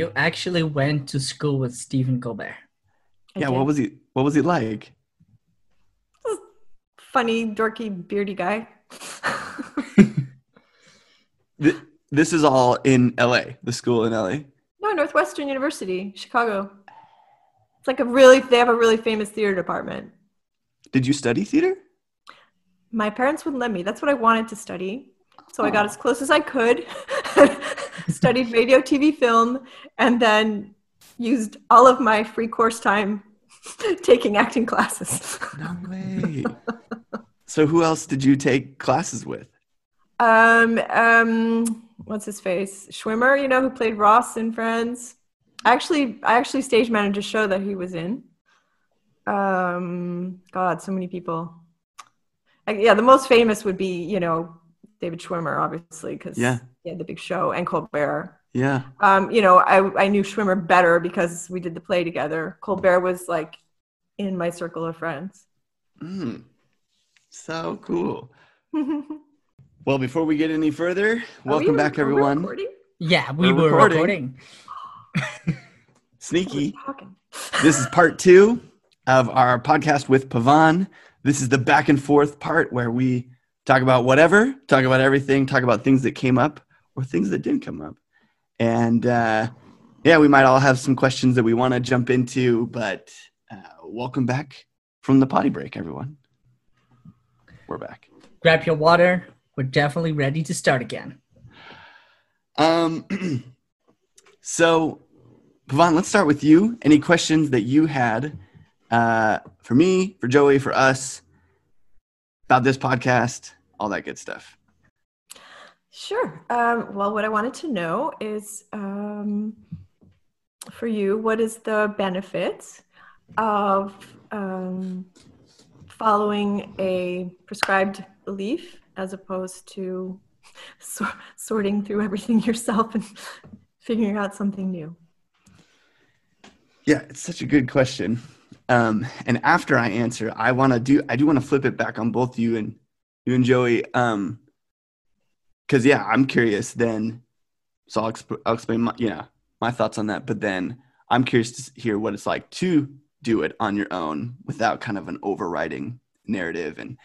you actually went to school with Stephen Colbert. Yeah, what was he like? Funny, dorky, beardy guy. This is all in LA, the school in LA? No, Northwestern University, Chicago. It's like they have a really famous theater department. Did you study theater? My parents wouldn't let me. That's what I wanted to study. So I got as close as I could, studied radio, TV, film, and then used all of my free course time taking acting classes. No way. So who else did you take classes with? What's his face? Schwimmer, who played Ross in Friends. I actually stage managed a show that he was in. God, so many people. The most famous would be, David Schwimmer, obviously, because he had The Big Show and Colbert. Yeah. I knew Schwimmer better because we did the play together. Colbert was like in my circle of friends. Mm. So cool. Well, before we get any further, welcome back, everyone. Recording? Yeah, we were recording. Sneaky. This is part 2 of our podcast with Pavan. This is the back and forth part where we talk about whatever, talk about everything, talk about things that came up or things that didn't come up. And we might all have some questions that we want to jump into, but welcome back from the potty break, everyone. We're back. Grab your water. We're definitely ready to start again. So, Pavan, let's start with you. Any questions that you had for me, for Joey, for us, about this podcast, all that good stuff? Sure. What I wanted to know is, for you, what is the benefit of following a prescribed belief as opposed to sorting through everything yourself and figuring out something new? Yeah, it's such a good question. And after I answer, I do want to flip it back on both you and Joey. 'Cause I'm curious then. So I'll explain my thoughts on that, but then I'm curious to hear what it's like to do it on your own without kind of an overriding narrative, and,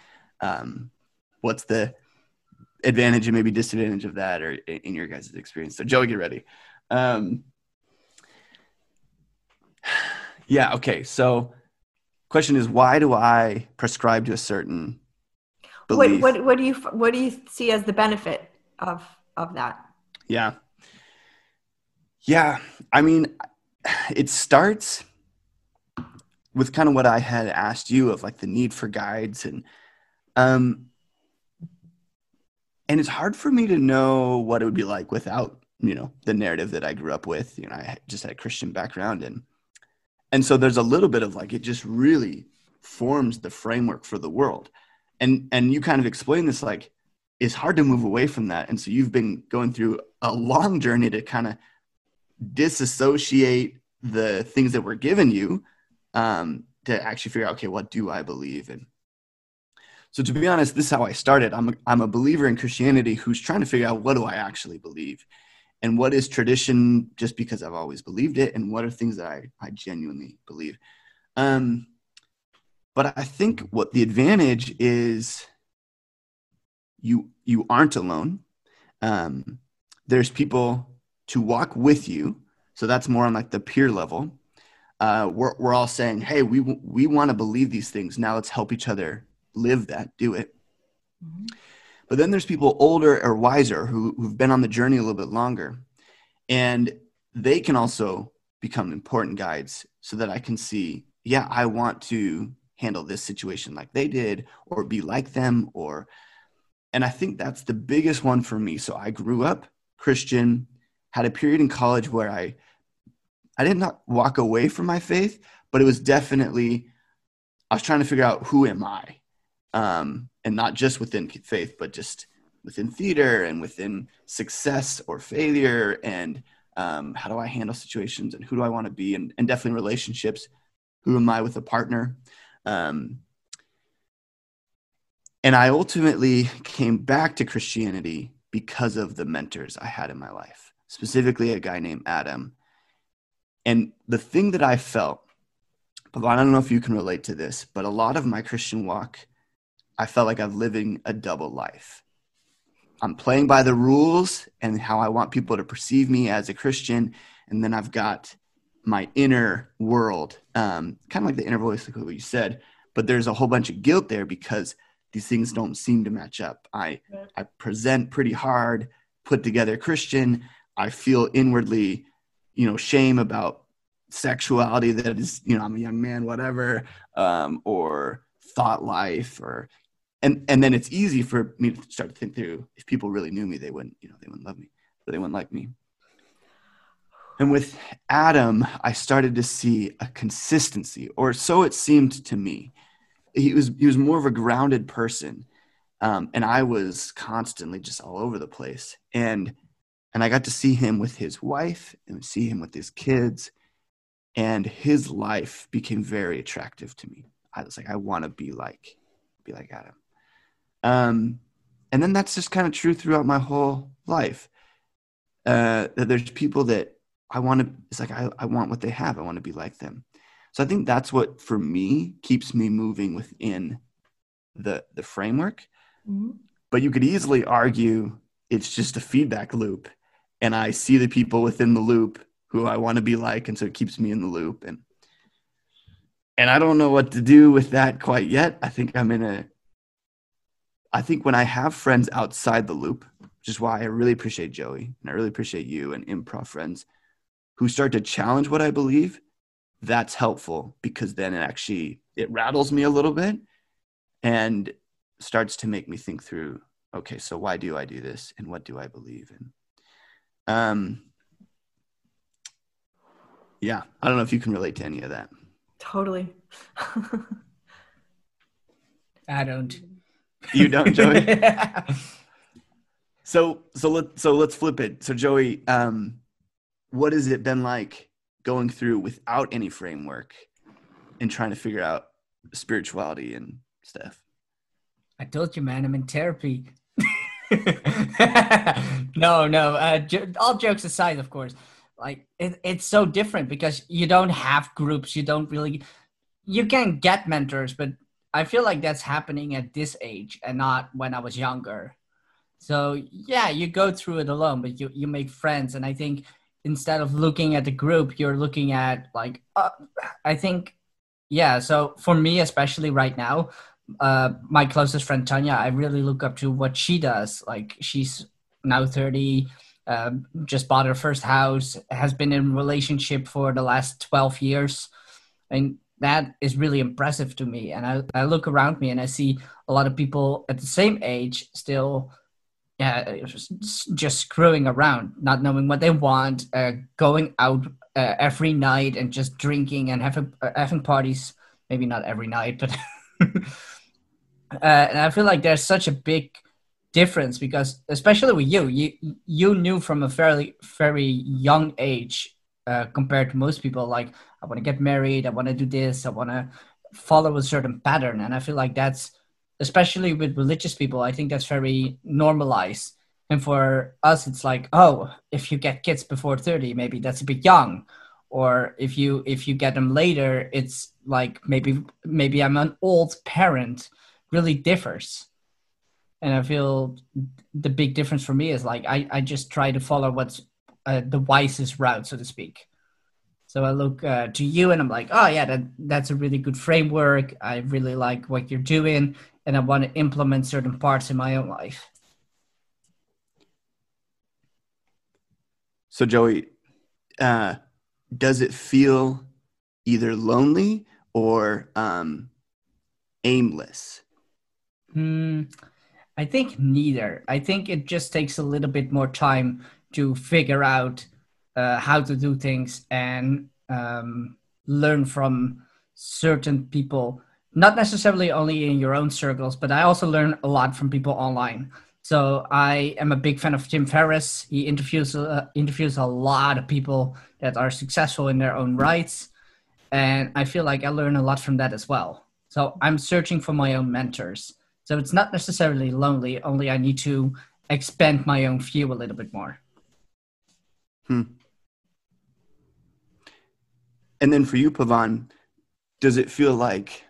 what's the advantage and maybe disadvantage of that, or in your guys' experience? So Joey, get ready. Okay. So question is, why do I prescribe to a certain belief? What do you see as the benefit of that? Yeah. I mean, it starts with kind of what I had asked you of, like, the need for guides, and it's hard for me to know what it would be like without, the narrative that I grew up with. I just had a Christian background. And so there's a little bit of, like, it just really forms the framework for the world. And you kind of explain this, like, it's hard to move away from that. And so you've been going through a long journey to kind of disassociate the things that were given you, to actually figure out, okay, what do I believe in? So to be honest, this is how I started. I'm a believer in Christianity who's trying to figure out, what do I actually believe? And what is tradition just because I've always believed it? And what are things that I genuinely believe? But I think what the advantage is, you aren't alone. There's people to walk with you. So that's more on, like, the peer level. We're all saying, hey, we want to believe these things. Now let's help each other live that, do it. Mm-hmm. But then there's people older or wiser who've been on the journey a little bit longer, and they can also become important guides so that I can see, I want to handle this situation like they did, or be like them, and I think that's the biggest one for me. So I grew up Christian, had a period in college where I did not walk away from my faith, but it was definitely, I was trying to figure out, who am I? And not just within faith, but just within theater and within success or failure, and how do I handle situations, and who do I want to be, and definitely relationships. Who am I with a partner? And I ultimately came back to Christianity because of the mentors I had in my life, specifically a guy named Adam. And the thing that I felt, I don't know if you can relate to this, but a lot of my Christian walk, I felt like I'm living a double life. I'm playing by the rules and how I want people to perceive me as a Christian. And then I've got my inner world, kind of like the inner voice, like what you said, but there's a whole bunch of guilt there because these things don't seem to match up. I present pretty hard, put together Christian. I feel inwardly, shame about sexuality that is, I'm a young man, whatever, or thought life, and then it's easy for me to start to think through, if people really knew me, they wouldn't love me, or they wouldn't like me. And with Adam, I started to see a consistency, or so it seemed to me. He was more of a grounded person, and I was constantly just all over the place. And I got to see him with his wife and see him with his kids, and his life became very attractive to me. I was like, I want to be like Adam. And then that's just kind of true throughout my whole life. That there's people that I want to, it's like, I want what they have. I want to be like them. So I think that's what, for me, keeps me moving within the framework. Mm-hmm. But you could easily argue it's just a feedback loop. And I see the people within the loop who I want to be like. And so it keeps me in the loop. And I don't know what to do with that quite yet. I think when I have friends outside the loop, which is why I really appreciate Joey and I really appreciate you and improv friends who start to challenge what I believe, that's helpful, because then it rattles me a little bit and starts to make me think through, okay, so why do I do this and what do I believe in? Yeah, I don't know if you can relate to any of that. Totally. I don't. You don't, Joey? Yeah. So let's flip it. So Joey, what has it been like going through without any framework and trying to figure out spirituality and stuff? I told you, man, I'm in therapy. No. All jokes aside, of course, like it's so different because you don't have groups. You can get mentors, but I feel like that's happening at this age and not when I was younger. So yeah, you go through it alone, but you make friends. And I think, instead of looking at the group, you're looking at so for me, especially right now, my closest friend, Tanya, I really look up to what she does. Like, she's now 30, just bought her first house, has been in a relationship for the last 12 years. And that is really impressive to me. And I look around me and I see a lot of people at the same age still just screwing around, not knowing what they want, going out every night and just drinking and having parties. Maybe not every night, but and I feel like there's such a big difference because, especially with you knew from a fairly very young age compared to most people. Like, I want to get married, I want to do this, I want to follow a certain pattern, and I feel like that's, especially with religious people, I think that's very normalized. And for us, it's like, oh, if you get kids before 30, maybe that's a bit young. Or if you get them later, it's like, maybe I'm an old parent. Really differs. And I feel the big difference for me is like, I just try to follow what's the wisest route, so to speak. So I look to you and I'm like, oh yeah, that's a really good framework. I really like what you're doing. And I want to implement certain parts in my own life. So Joey, does it feel either lonely or aimless? I think neither. I think it just takes a little bit more time to figure out how to do things and learn from certain people. Not necessarily only in your own circles, but I also learn a lot from people online. So I am a big fan of Tim Ferriss. He interviews a lot of people that are successful in their own rights. And I feel like I learn a lot from that as well. So I'm searching for my own mentors. So it's not necessarily lonely, only I need to expand my own view a little bit more. And then for you, Pavan, does it feel like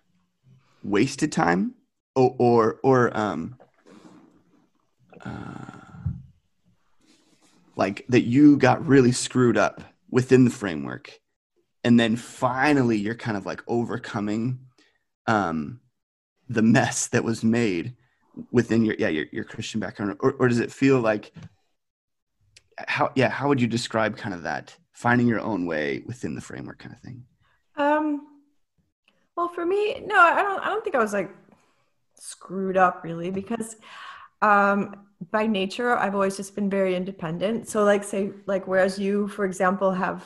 wasted time or like that you got really screwed up within the framework, and then finally you're kind of like overcoming the mess that was made within your Christian background, or does it feel like how would you describe kind of that finding your own way within the framework kind of thing? Well, for me, no, I don't think I was like screwed up really, because by nature, I've always just been very independent. So like, say, like, whereas you, for example, have,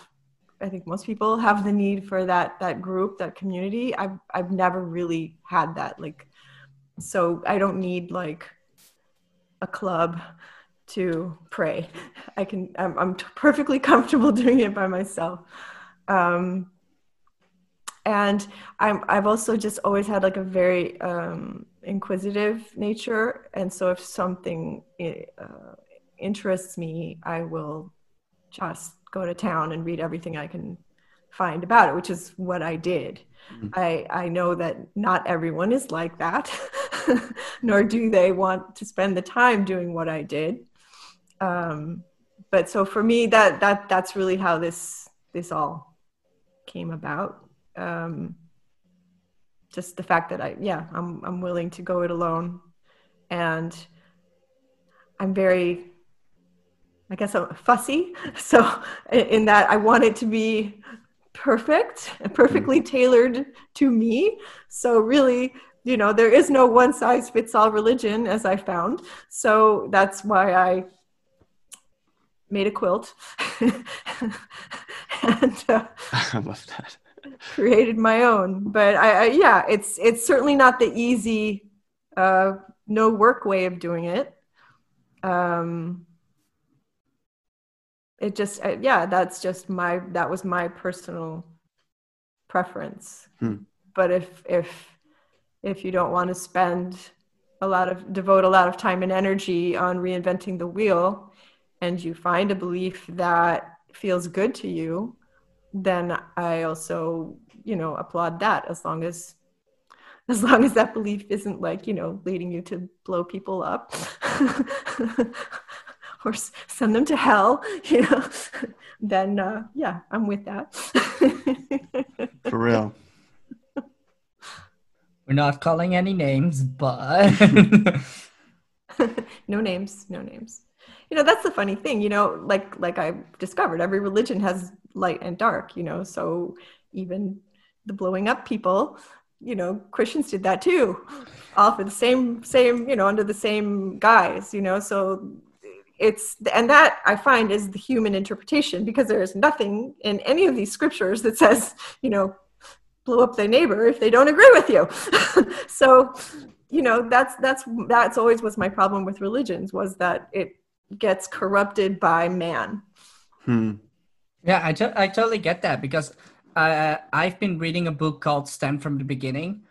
I think most people have the need for that group, that community. I've never really had that. Like, so I don't need like a club to pray. I'm perfectly comfortable doing it by myself. And I've also just always had like a very inquisitive nature. And so if something interests me, I will just go to town and read everything I can find about it, which is what I did. Mm-hmm. I know that not everyone is like that, nor do they want to spend the time doing what I did. But so for me, that's really how this all came about. Just the fact that I'm willing to go it alone, and I'm very, I guess I'm fussy. So in that I want it to be perfect and perfectly tailored to me. So really, you know, there is no one size fits all religion, as I found. So that's why I made a quilt and I love that. Created my own, but I it's certainly not the easy, no work way of doing it. It just, that was my personal preference. But if you don't want to devote a lot of time and energy on reinventing the wheel, and you find a belief that feels good to you, then I also, you know, applaud that, as long as that belief isn't like, you know, leading you to blow people up or send them to hell, you know, then, I'm with that. For real. We're not calling any names, but. No names. You know, that's the funny thing, you know, like I discovered, every religion has light and dark, you know, so even the blowing up people, you know, Christians did that too, all for the same, you know, under the same guise, you know, so it's, and that I find is the human interpretation, because there is nothing in any of these scriptures that says, you know, blow up their neighbor if they don't agree with you. So, you know, that's always was my problem with religions, was that it gets corrupted by man. Yeah, I totally get that, because I've been reading a book called Stamped from the Beginning,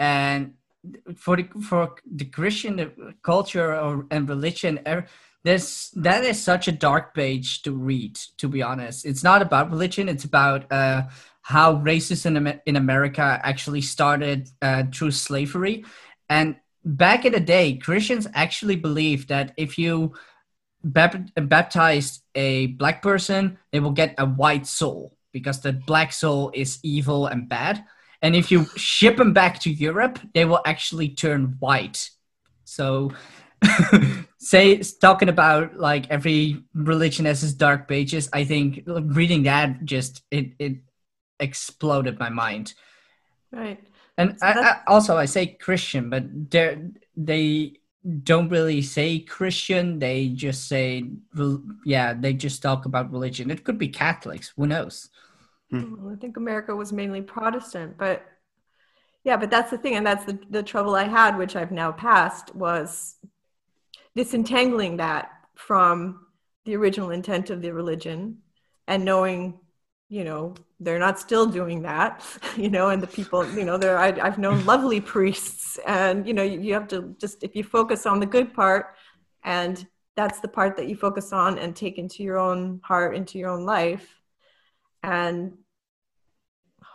and for the Christian culture and religion, that is such a dark page to read, to be honest. It's not about religion, it's about how racism in America actually started through slavery. And back in the day, Christians actually believed that if you baptized a black person, they will get a white soul, because the black soul is evil and bad, and if you ship them back to Europe, they will actually turn white. So say it's talking about like every religion has its dark pages, I think reading that just it exploded my mind, right? And so I say Christian, but they don't really say Christian, they just say, they just talk about religion. It could be Catholics, who knows? Well, I think America was mainly Protestant, but that's the thing, and that's the trouble I had, which I've now passed, was disentangling that from the original intent of the religion, and knowing, you know, they're not still doing that, you know, and the people, you know, I've known lovely priests, and, you know, you have to just, if you focus on the good part, and that's the part that you focus on and take into your own heart, into your own life, and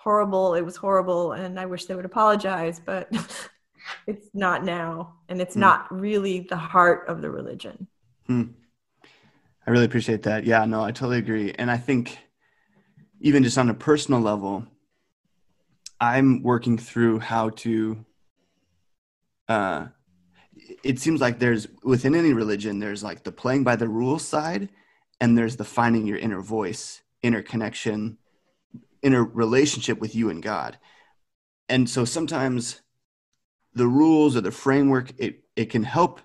horrible. It was horrible. And I wish they would apologize, but it's not now. And it's not really the heart of the religion. I really appreciate that. Yeah, no, I totally agree. And I think even just on a personal level, I'm working through how to, it seems like there's within any religion, there's like the playing by the rules side, and there's the finding your inner voice, inner connection, inner relationship with you and God. And so sometimes the rules or the framework, it can help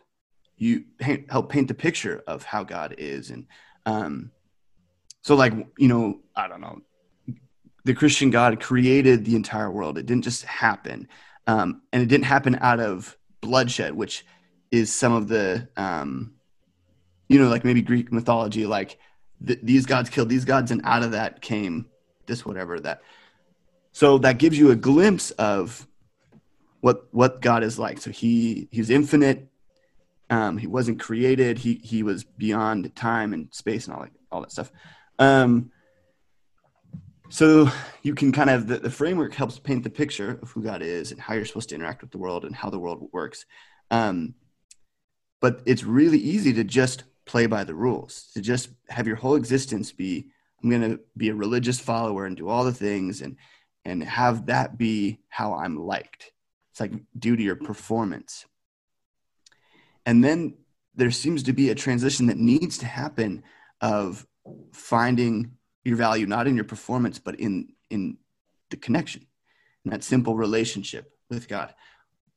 you help paint the picture of how God is. And so like, you know, I don't know, the Christian God created the entire world. It didn't just happen. And it didn't happen out of bloodshed, which is some of the, you know, like maybe Greek mythology, like these gods killed these gods, and out of that came this, whatever that. So that gives you a glimpse of what God is like. So he's infinite. He wasn't created. He was beyond time and space and all that stuff. So you can kind of, the framework helps paint the picture of who God is and how you're supposed to interact with the world and how the world works. But it's really easy to just play by the rules, to just have your whole existence be, I'm going to be a religious follower and do all the things and have that be how I'm liked. It's like due to your performance. And then there seems to be a transition that needs to happen of finding your value, not in your performance, but in the connection and that simple relationship with God,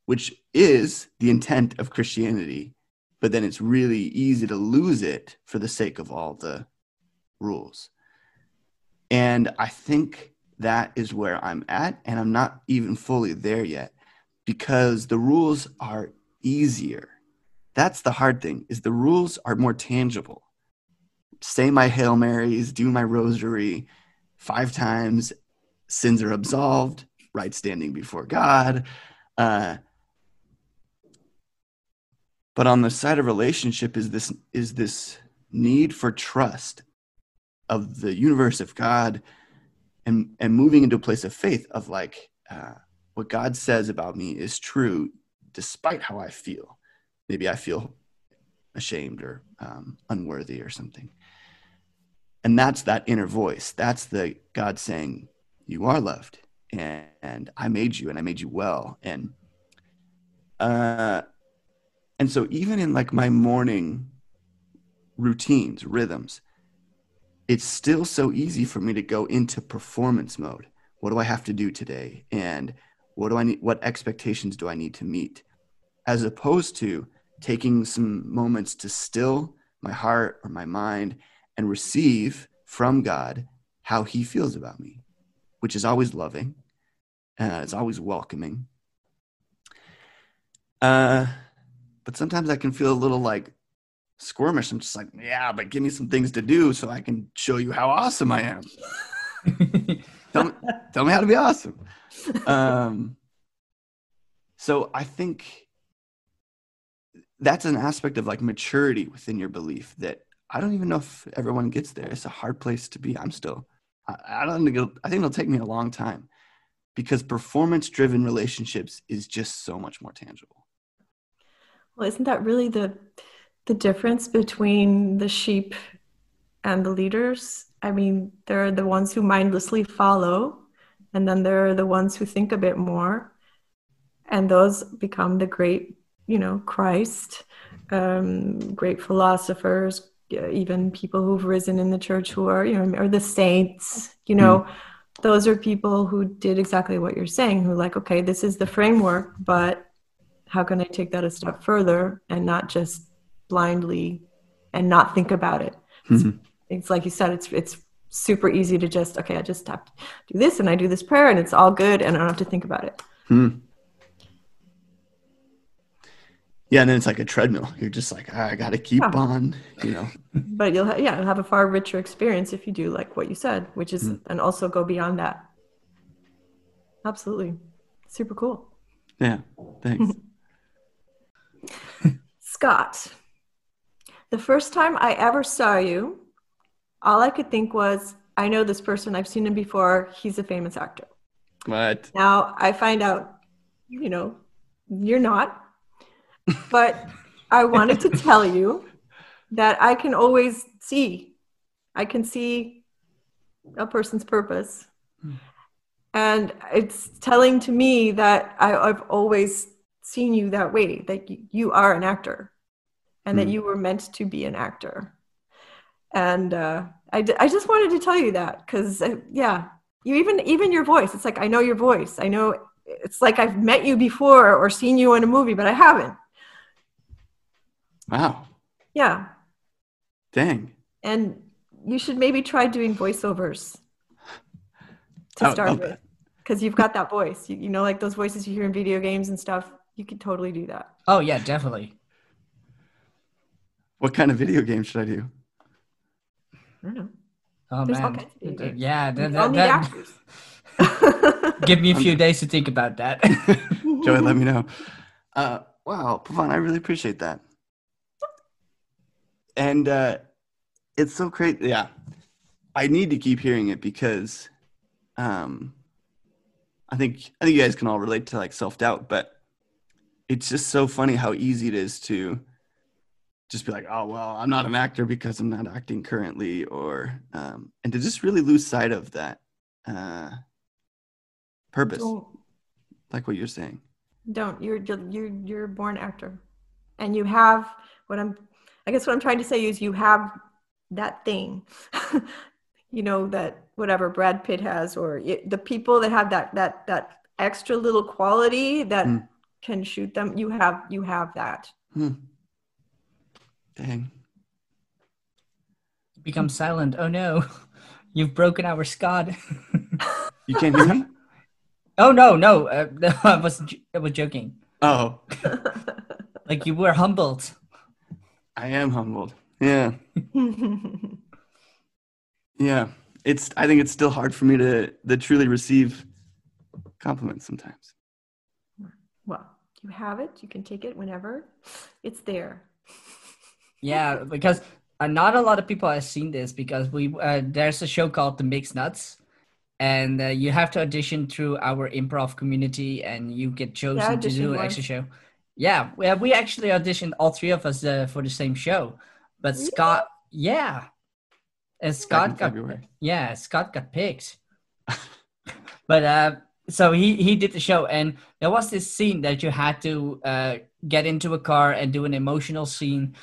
which is the intent of Christianity, but then it's really easy to lose it for the sake of all the rules. And I think that is where I'm at, and I'm not even fully there yet because the rules are easier. That's the hard thing, is the rules are more tangible. Say my Hail Marys, do my rosary 5 times, sins are absolved, right standing before God. But on the side of relationship is this need for trust of the universe, of God, and moving into a place of faith of like, what God says about me is true despite how I feel. Maybe I feel ashamed or unworthy or something. And that's that inner voice. That's the God saying, you are loved and I made you and I made you well. And so even in like my morning routines, rhythms, it's still so easy for me to go into performance mode. What do I have to do today? And what do I need? What expectations do I need to meet? As opposed to taking some moments to still my heart or my mind and receive from God how he feels about me, which is always loving. It's always welcoming. But sometimes I can feel a little like squirmish. I'm just like, yeah, but give me some things to do so I can show you how awesome I am. Tell me how to be awesome. So I think that's an aspect of like maturity within your belief that I don't even know if everyone gets there. It's a hard place to be. I think it'll take me a long time because performance-driven relationships is just so much more tangible. Well, isn't that really the difference between the sheep and the leaders? I mean, there are the ones who mindlessly follow, and then there are the ones who think a bit more, and those become the great, you know, Christ, great philosophers, even people who've risen in the church who are, you know, or the saints, you know, those are people who did exactly what you're saying, who like, okay, this is the framework, but how can I take that a step further and not just blindly and not think about it? It's like you said, it's super easy to just, okay, I just have to do this and I do this prayer and it's all good and I don't have to think about it. Yeah, and then it's like a treadmill. You're just like, I got to keep on, you know. But you'll have a far richer experience if you do like what you said, which is, and also go beyond that. Absolutely. Super cool. Yeah, thanks. Scott, the first time I ever saw you, all I could think was, I know this person, I've seen him before, he's a famous actor. What? Now I find out, you know, you're not. But I wanted to tell you that I can always see. I can see a person's purpose. And it's telling to me that I've always seen you that way, that you are an actor and that you were meant to be an actor. And I just wanted to tell you that because, yeah, you even your voice. It's like, I know your voice. I know it's like I've met you before or seen you in a movie, but I haven't. Wow. Yeah. Dang. And you should maybe try doing voiceovers to start with, because you've got that voice. You know, like those voices you hear in video games and stuff. You could totally do that. Oh, yeah, definitely. What kind of video game should I do? I don't know. Oh, there's man. All kinds of video games. Yeah. Actors. Give me a few days to think about that. Joey, let me know. Wow, Pavan, I really appreciate that. And it's so great. Yeah. I need to keep hearing it because I think you guys can all relate to like self-doubt, but it's just so funny how easy it is to just be like, oh, well, I'm not an actor because I'm not acting currently, or, and to just really lose sight of that purpose, like what you're saying. Don't. You're a born actor, and you have I guess what I'm trying to say is you have that thing, you know, that whatever Brad Pitt has, or the people that have that extra little quality that can shoot them. You have that. Dang. Become silent. Oh no, you've broken our Scott. You can't hear me? Oh no. I was joking. Oh. Like you were humbled. I am humbled. Yeah. Yeah. I think it's still hard for me to truly receive compliments sometimes. Well, you have it. You can take it whenever it's there. Yeah, because not a lot of people have seen this, because there's a show called The Mixed Nuts, and you have to audition through our improv community, and you get chosen to do an extra show. Yeah, we actually auditioned, all three of us, for the same show, but really? Scott, yeah, and Scott got picked, but so he did the show, and there was this scene that you had to get into a car and do an emotional scene.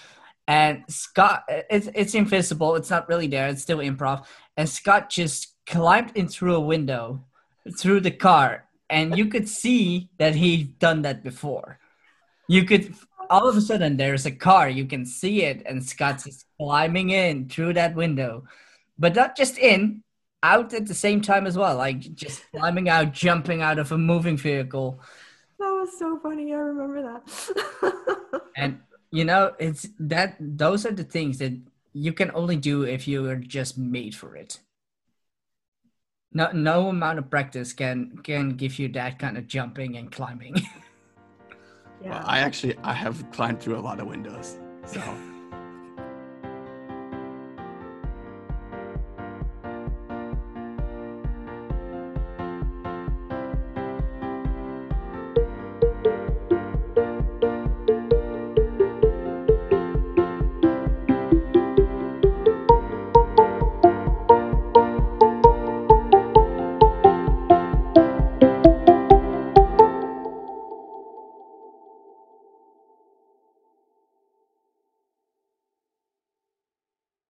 And Scott, it's invisible. It's not really there. It's still improv. And Scott just climbed in through a window, through the car. And you could see that he'd done that before. You could, all of a sudden, there's a car. You can see it. And Scott's just climbing in through that window. But not just in, out at the same time as well. Like just climbing out, jumping out of a moving vehicle. That was so funny. I remember that. And... you know, it's that those are the things that you can only do if you are just made for it. No amount of practice can give you that kind of jumping and climbing. Yeah. Well, I have climbed through a lot of windows. So